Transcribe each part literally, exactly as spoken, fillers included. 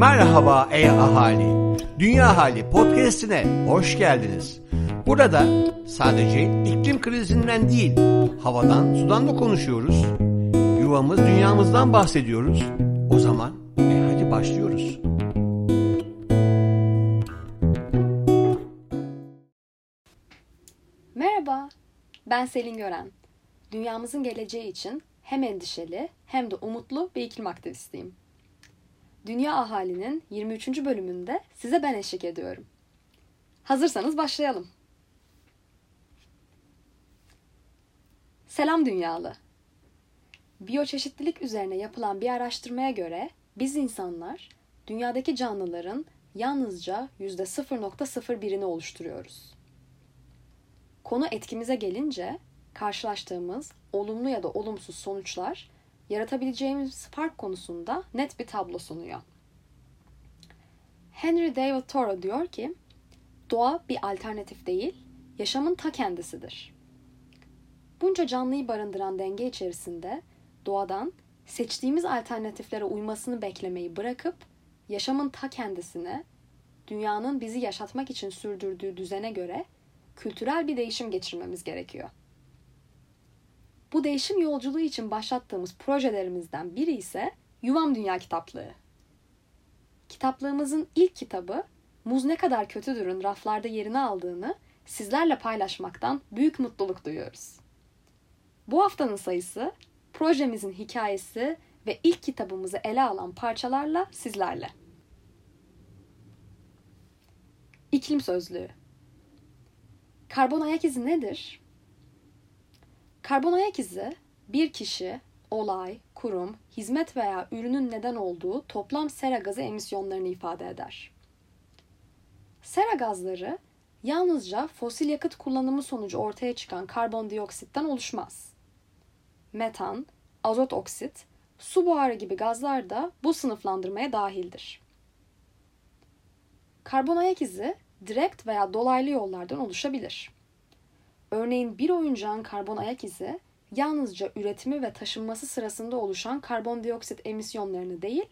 Merhaba ey ahali, Dünya Hali Podcast'ine hoş geldiniz. Burada sadece iklim krizinden değil, havadan sudan da konuşuyoruz. Yuvamız dünyamızdan bahsediyoruz. O zaman e hadi başlıyoruz. Merhaba, ben Selin Gören. Dünyamızın geleceği için hem endişeli hem de umutlu bir iklim aktivistiyim. Dünya Ahali'nin yirmi üçüncü bölümünde size ben eşlik ediyorum. Hazırsanız başlayalım. Selam dünyalı. Biyoçeşitlilik üzerine yapılan bir araştırmaya göre biz insanlar dünyadaki canlıların yalnızca yüzde sıfır virgül sıfır bir'ini oluşturuyoruz. Konu etkimize gelince karşılaştığımız olumlu ya da olumsuz sonuçlar yaratabileceğimiz fark konusunda net bir tablo sunuyor. Henry David Thoreau diyor ki, doğa bir alternatif değil, yaşamın ta kendisidir. Bunca canlıyı barındıran denge içerisinde doğadan seçtiğimiz alternatiflere uymasını beklemeyi bırakıp yaşamın ta kendisine, dünyanın bizi yaşatmak için sürdürdüğü düzene göre kültürel bir değişim geçirmemiz gerekiyor. Bu değişim yolculuğu için başlattığımız projelerimizden biri ise Yuvam Dünya Kitaplığı. Kitaplığımızın ilk kitabı Muz Ne Kadar Kötüdür'ün raflarda yerini aldığını sizlerle paylaşmaktan büyük mutluluk duyuyoruz. Bu haftanın sayısı, projemizin hikayesi ve ilk kitabımızı ele alan parçalarla sizlerle. İklim sözlüğü. Karbon ayak izi nedir? Karbon ayak izi, bir kişi, olay, kurum, hizmet veya ürünün neden olduğu toplam sera gazı emisyonlarını ifade eder. Sera gazları yalnızca fosil yakıt kullanımı sonucu ortaya çıkan karbondioksitten oluşmaz. Metan, azot oksit, su buharı gibi gazlar da bu sınıflandırmaya dahildir. Karbon ayak izi direkt veya dolaylı yollardan oluşabilir. Örneğin bir oyuncağın karbon ayak izi yalnızca üretimi ve taşınması sırasında oluşan karbondioksit emisyonlarını değil,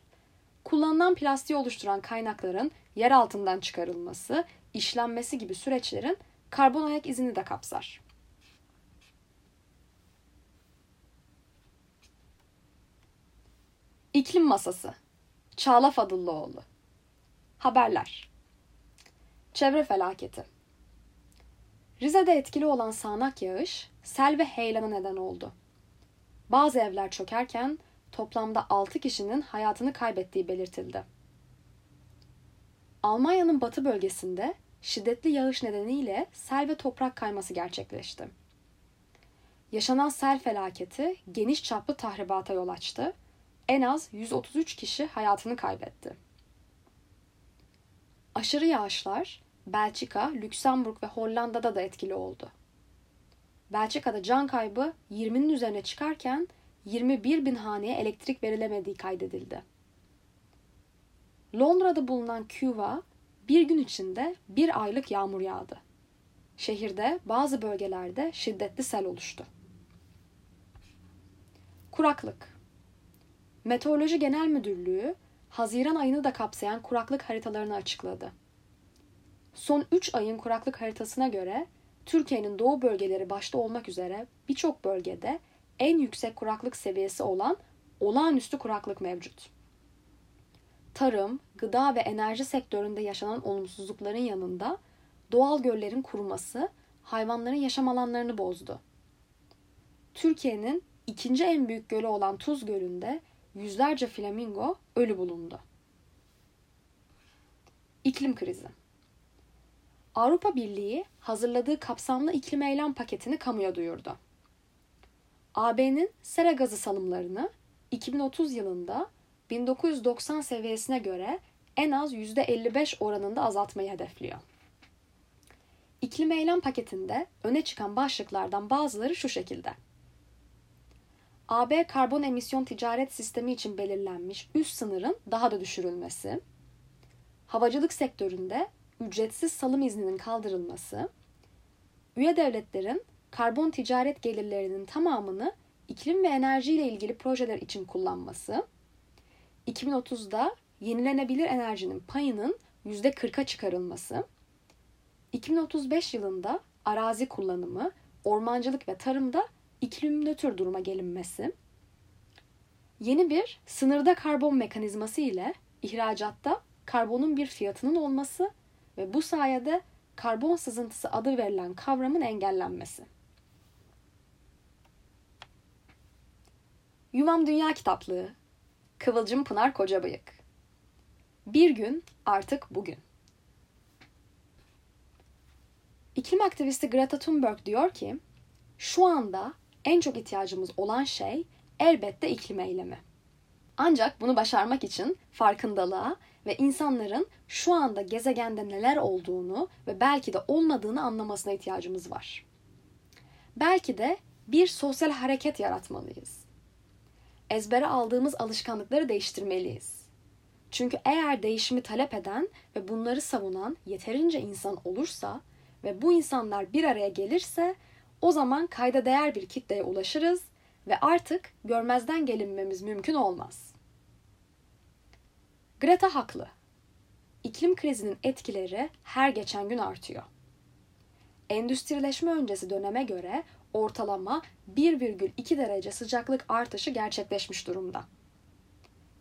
kullanılan plastiği oluşturan kaynakların yer altından çıkarılması, işlenmesi gibi süreçlerin karbon ayak izini de kapsar. İklim Masası. Çağla Fadıllıoğlu. Haberler. Çevre felaketi. Rize'de etkili olan sağanak yağış, sel ve heyelana neden oldu. Bazı evler çökerken toplamda altı kişinin hayatını kaybettiği belirtildi. Almanya'nın batı bölgesinde şiddetli yağış nedeniyle sel ve toprak kayması gerçekleşti. Yaşanan sel felaketi geniş çaplı tahribata yol açtı. En az yüz otuz üç kişi hayatını kaybetti. Aşırı yağışlar Belçika, Lüksemburg ve Hollanda'da da etkili oldu. Belçika'da can kaybı yirminin üzerine çıkarken yirmi bir bin haneye elektrik verilemediği kaydedildi. Londra'da bulunan Cuba bir gün içinde bir aylık yağmur yağdı. Şehirde bazı bölgelerde şiddetli sel oluştu. Kuraklık. Meteoroloji Genel Müdürlüğü Haziran ayını da kapsayan kuraklık haritalarını açıkladı. Son üç ayın kuraklık haritasına göre Türkiye'nin doğu bölgeleri başta olmak üzere birçok bölgede en yüksek kuraklık seviyesi olan olağanüstü kuraklık mevcut. Tarım, gıda ve enerji sektöründe yaşanan olumsuzlukların yanında doğal göllerin kuruması hayvanların yaşam alanlarını bozdu. Türkiye'nin ikinci en büyük gölü olan Tuz Gölü'nde yüzlerce flamingo ölü bulundu. İklim krizi. Avrupa Birliği hazırladığı kapsamlı iklim eylem paketini kamuya duyurdu. A B'nin sera gazı salımlarını iki bin otuz yılında bin dokuz yüz doksan seviyesine göre en az yüzde elli beş oranında azaltmayı hedefliyor. İklim eylem paketinde öne çıkan başlıklardan bazıları şu şekilde. A B karbon emisyon ticaret sistemi için belirlenmiş üst sınırın daha da düşürülmesi, havacılık sektöründe ücretsiz salım izninin kaldırılması, üye devletlerin karbon ticaret gelirlerinin tamamını iklim ve enerji ile ilgili projeler için kullanması, iki bin otuzda yenilenebilir enerjinin payının yüzde kırk'a çıkarılması, iki bin otuz beş yılında arazi kullanımı, ormancılık ve tarımda iklim nötr duruma gelinmesi, yeni bir sınırda karbon mekanizması ile ihracatta karbonun bir fiyatının olması ve bu sayede karbon sızıntısı adı verilen kavramın engellenmesi. Yuvam Dünya Kitaplığı, Kıvılcım Pınar Kocabıyık. Bir gün artık bugün. İklim aktivisti Greta Thunberg diyor ki, şu anda en çok ihtiyacımız olan şey elbette iklim eylemi. Ancak bunu başarmak için farkındalığa ve insanların şu anda gezegende neler olduğunu ve belki de olmadığını anlamasına ihtiyacımız var. Belki de bir sosyal hareket yaratmalıyız. Ezbere aldığımız alışkanlıkları değiştirmeliyiz. Çünkü eğer değişimi talep eden ve bunları savunan yeterince insan olursa ve bu insanlar bir araya gelirse o zaman kayda değer bir kitleye ulaşırız ve artık görmezden gelinmemiz mümkün olmaz. Greta haklı. İklim krizinin etkileri her geçen gün artıyor. Endüstrileşme öncesi döneme göre ortalama bir virgül iki derece sıcaklık artışı gerçekleşmiş durumda.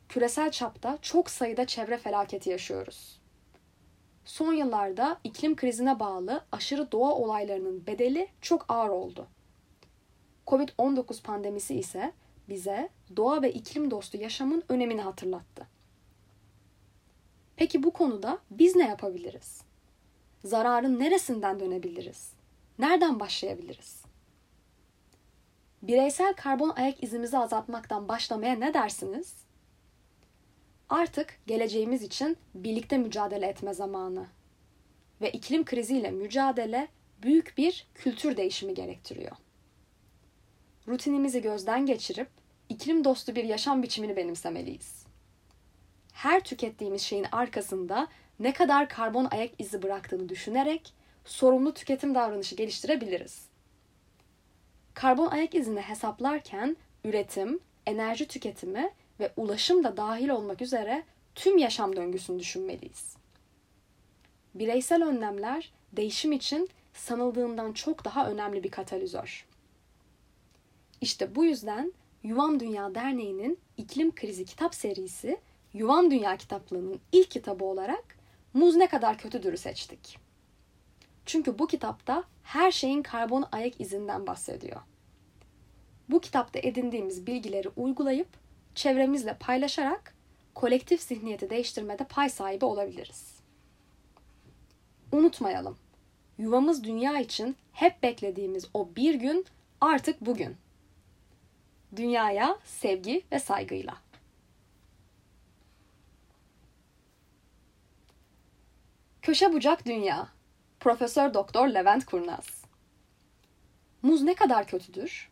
Küresel çapta çok sayıda çevre felaketi yaşıyoruz. Son yıllarda iklim krizine bağlı aşırı doğa olaylarının bedeli çok ağır oldu. kovid on dokuz pandemisi ise bize doğa ve iklim dostu yaşamın önemini hatırlattı. Peki bu konuda biz ne yapabiliriz? Zararın neresinden dönebiliriz? Nereden başlayabiliriz? Bireysel karbon ayak izimizi azaltmaktan başlamaya ne dersiniz? Artık geleceğimiz için birlikte mücadele etme zamanı. Ve iklim kriziyle mücadele büyük bir kültür değişimi gerektiriyor. Rutinimizi gözden geçirip iklim dostu bir yaşam biçimini benimsemeliyiz. Her tükettiğimiz şeyin arkasında ne kadar karbon ayak izi bıraktığını düşünerek sorumlu tüketim davranışı geliştirebiliriz. Karbon ayak izini hesaplarken üretim, enerji tüketimi ve ulaşım da dahil olmak üzere tüm yaşam döngüsünü düşünmeliyiz. Bireysel önlemler değişim için sanıldığından çok daha önemli bir katalizör. İşte bu yüzden Yuvam Dünya Derneği'nin İklim Krizi kitap serisi Yuvam Dünya Kitaplığı'nın ilk kitabı olarak Muz Ne Kadar Kötüdür'ü seçtik. Çünkü bu kitapta her şeyin karbon ayak izinden bahsediyor. Bu kitapta edindiğimiz bilgileri uygulayıp çevremizle paylaşarak kolektif zihniyeti değiştirmede pay sahibi olabiliriz. Unutmayalım, yuvamız dünya için hep beklediğimiz o bir gün artık bugün. Dünyaya sevgi ve saygıyla. Köşe Bucak Dünya, Profesör Doktor Levent Kurnaz. Muz ne kadar kötüdür?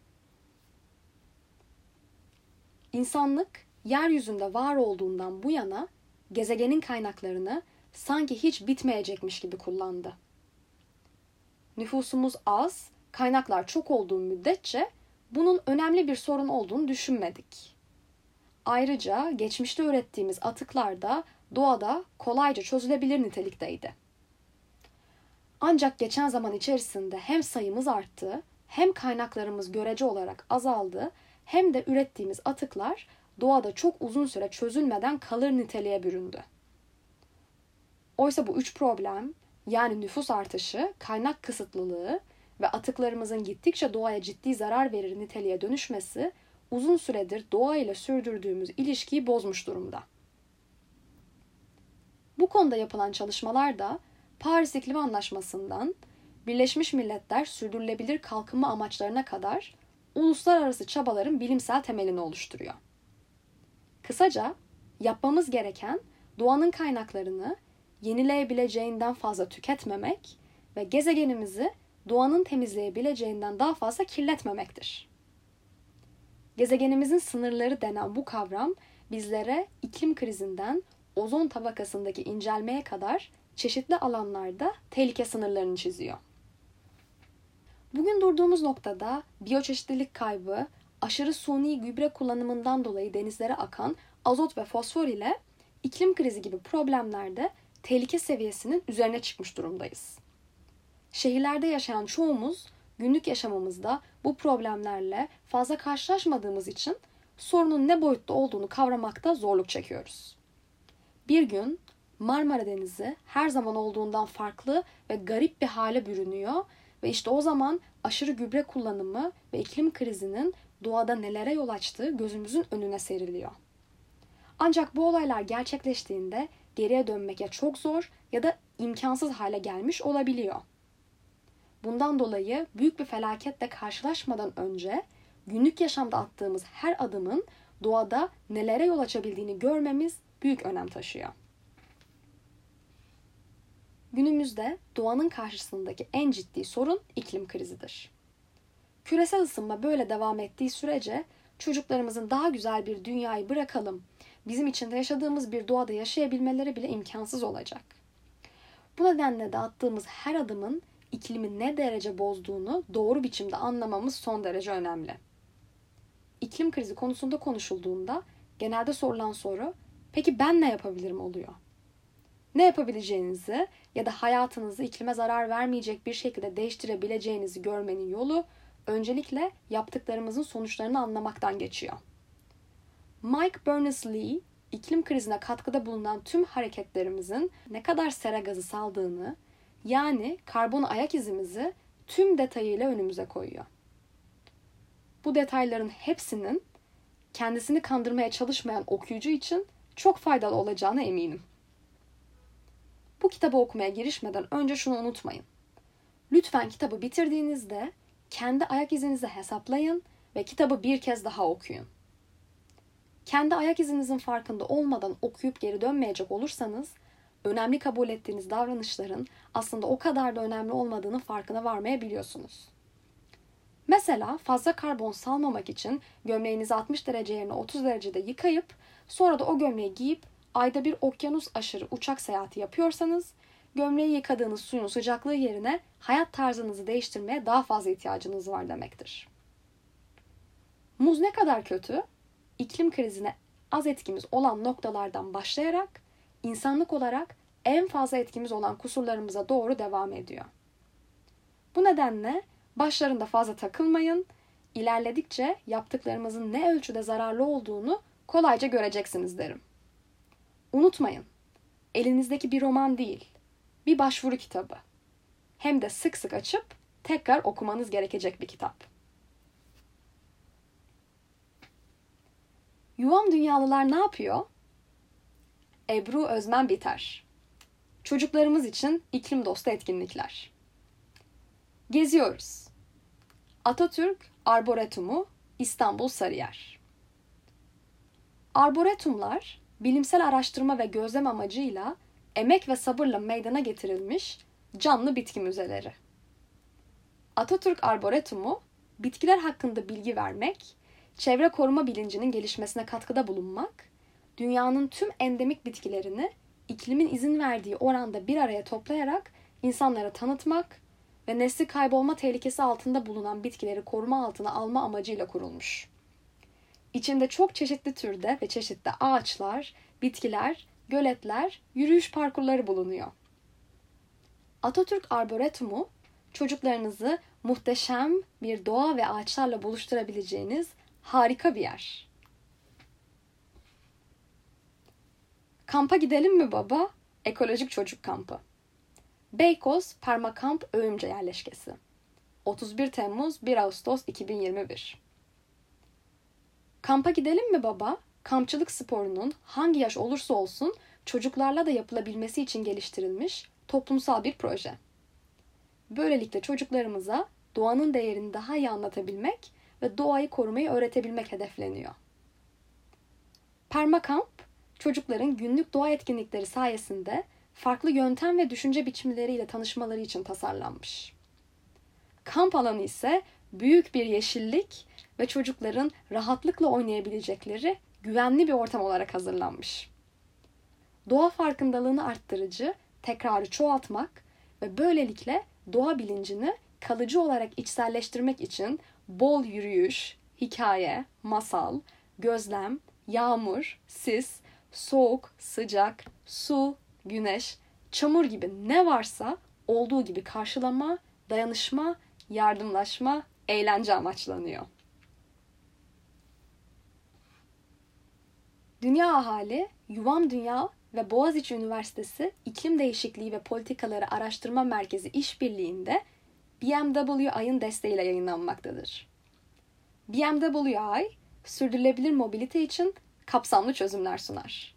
İnsanlık, yeryüzünde var olduğundan bu yana gezegenin kaynaklarını sanki hiç bitmeyecekmiş gibi kullandı. Nüfusumuz az, kaynaklar çok olduğu müddetçe bunun önemli bir sorun olduğunu düşünmedik. Ayrıca geçmişte ürettiğimiz atıklar da doğada kolayca çözülebilir nitelikteydi. Ancak geçen zaman içerisinde hem sayımız arttı, hem kaynaklarımız görece olarak azaldı, hem de ürettiğimiz atıklar doğada çok uzun süre çözülmeden kalır niteliğe büründü. Oysa bu üç problem, yani nüfus artışı, kaynak kısıtlılığı ve atıklarımızın gittikçe doğaya ciddi zarar verir niteliğe dönüşmesi, uzun süredir doğayla sürdürdüğümüz ilişkiyi bozmuş durumda. Bu konuda yapılan çalışmalar da Paris İklim Anlaşması'ndan Birleşmiş Milletler sürdürülebilir kalkınma amaçlarına kadar uluslararası çabaların bilimsel temelini oluşturuyor. Kısaca yapmamız gereken doğanın kaynaklarını yenileyebileceğinden fazla tüketmemek ve gezegenimizi doğanın temizleyebileceğinden daha fazla kirletmemektir. Gezegenimizin sınırları denen bu kavram bizlere iklim krizinden ozon tabakasındaki incelmeye kadar çeşitli alanlarda tehlike sınırlarını çiziyor. Bugün durduğumuz noktada biyoçeşitlilik kaybı, aşırı suni gübre kullanımından dolayı denizlere akan azot ve fosfor ile iklim krizi gibi problemlerde tehlike seviyesinin üzerine çıkmış durumdayız. Şehirlerde yaşayan çoğumuz günlük yaşamımızda bu problemlerle fazla karşılaşmadığımız için sorunun ne boyutta olduğunu kavramakta zorluk çekiyoruz. Bir gün Marmara Denizi her zaman olduğundan farklı ve garip bir hale bürünüyor ve işte o zaman aşırı gübre kullanımı ve iklim krizinin doğada nelere yol açtığı gözümüzün önüne seriliyor. Ancak bu olaylar gerçekleştiğinde geriye dönmek ya çok zor ya da imkansız hale gelmiş olabiliyor. Bundan dolayı büyük bir felaketle karşılaşmadan önce günlük yaşamda attığımız her adımın doğada nelere yol açabildiğini görmemiz büyük önem taşıyor. Günümüzde doğanın karşısındaki en ciddi sorun iklim krizidir. Küresel ısınma böyle devam ettiği sürece çocuklarımızın daha güzel bir dünyayı bırakalım, bizim içinde yaşadığımız bir doğada yaşayabilmeleri bile imkansız olacak. Bu nedenle de attığımız her adımın iklimi ne derece bozduğunu doğru biçimde anlamamız son derece önemli. İklim krizi konusunda konuşulduğunda genelde sorulan soru, peki ben ne yapabilirim oluyor? Ne yapabileceğinizi ya da hayatınızı iklime zarar vermeyecek bir şekilde değiştirebileceğinizi görmenin yolu öncelikle yaptıklarımızın sonuçlarını anlamaktan geçiyor. Mike Berners-Lee, iklim krizine katkıda bulunan tüm hareketlerimizin ne kadar sera gazı saldığını, yani karbon ayak izimizi tüm detayıyla önümüze koyuyor. Bu detayların hepsinin kendisini kandırmaya çalışmayan okuyucu için çok faydalı olacağına eminim. Bu kitabı okumaya girişmeden önce şunu unutmayın. Lütfen kitabı bitirdiğinizde kendi ayak izinizi hesaplayın ve kitabı bir kez daha okuyun. Kendi ayak izinizin farkında olmadan okuyup geri dönmeyecek olursanız, önemli kabul ettiğiniz davranışların aslında o kadar da önemli olmadığının farkına varmayabiliyorsunuz. Mesela fazla karbon salmamak için gömleğinizi altmış derece yerine otuz derecede yıkayıp, sonra da o gömleği giyip ayda bir okyanus aşırı uçak seyahati yapıyorsanız, gömleği yıkadığınız suyun sıcaklığı yerine hayat tarzınızı değiştirmeye daha fazla ihtiyacınız var demektir. Muz ne kadar kötü? İklim krizine az etkimiz olan noktalardan başlayarak, insanlık olarak en fazla etkimiz olan kusurlarımıza doğru devam ediyor. Bu nedenle başlarında fazla takılmayın, ilerledikçe yaptıklarımızın ne ölçüde zararlı olduğunu kolayca göreceksiniz derim. Unutmayın, elinizdeki bir roman değil, bir başvuru kitabı. Hem de sık sık açıp tekrar okumanız gerekecek bir kitap. Yuvam Dünyalılar ne yapıyor? Ebru Özmen biter. Çocuklarımız için iklim dostu etkinlikler. Geziyoruz. Atatürk Arboretumu, İstanbul Sarıyer. Arboretumlar, bilimsel araştırma ve gözlem amacıyla emek ve sabırla meydana getirilmiş canlı bitki müzeleri. Atatürk Arboretumu, bitkiler hakkında bilgi vermek, çevre koruma bilincinin gelişmesine katkıda bulunmak, dünyanın tüm endemik bitkilerini iklimin izin verdiği oranda bir araya toplayarak insanlara tanıtmak ve nesli kaybolma tehlikesi altında bulunan bitkileri koruma altına alma amacıyla kurulmuş. İçinde çok çeşitli türde ve çeşitli ağaçlar, bitkiler, göletler, yürüyüş parkurları bulunuyor. Atatürk Arboretumu, çocuklarınızı muhteşem bir doğa ve ağaçlarla buluşturabileceğiniz harika bir yer. Kampa gidelim mi baba? Ekolojik çocuk kampı. Beykoz Parmakamp Öğümce yerleşkesi. otuz bir Temmuz - bir Ağustos iki bin yirmi bir. Kampa gidelim mi baba? Kampçılık sporunun hangi yaş olursa olsun çocuklarla da yapılabilmesi için geliştirilmiş toplumsal bir proje. Böylelikle çocuklarımıza doğanın değerini daha iyi anlatabilmek ve doğayı korumayı öğretebilmek hedefleniyor. Parmakamp, çocukların günlük doğa etkinlikleri sayesinde farklı yöntem ve düşünce biçimleriyle tanışmaları için tasarlanmış. Kamp alanı ise büyük bir yeşillik ve çocukların rahatlıkla oynayabilecekleri güvenli bir ortam olarak hazırlanmış. Doğa farkındalığını arttırıcı, tekrarı çoğaltmak ve böylelikle doğa bilincini kalıcı olarak içselleştirmek için bol yürüyüş, hikaye, masal, gözlem, yağmur, sis, soğuk, sıcak, su, güneş, çamur gibi ne varsa olduğu gibi karşılama, dayanışma, yardımlaşma, eğlence amaçlanıyor. Dünya ahali, Yuvam Dünya ve Boğaziçi Üniversitesi İklim Değişikliği ve Politikaları Araştırma Merkezi İşbirliği'nde B M W'nin desteğiyle yayınlanmaktadır. B M W'i, sürdürülebilir mobilite için kapsamlı çözümler sunar.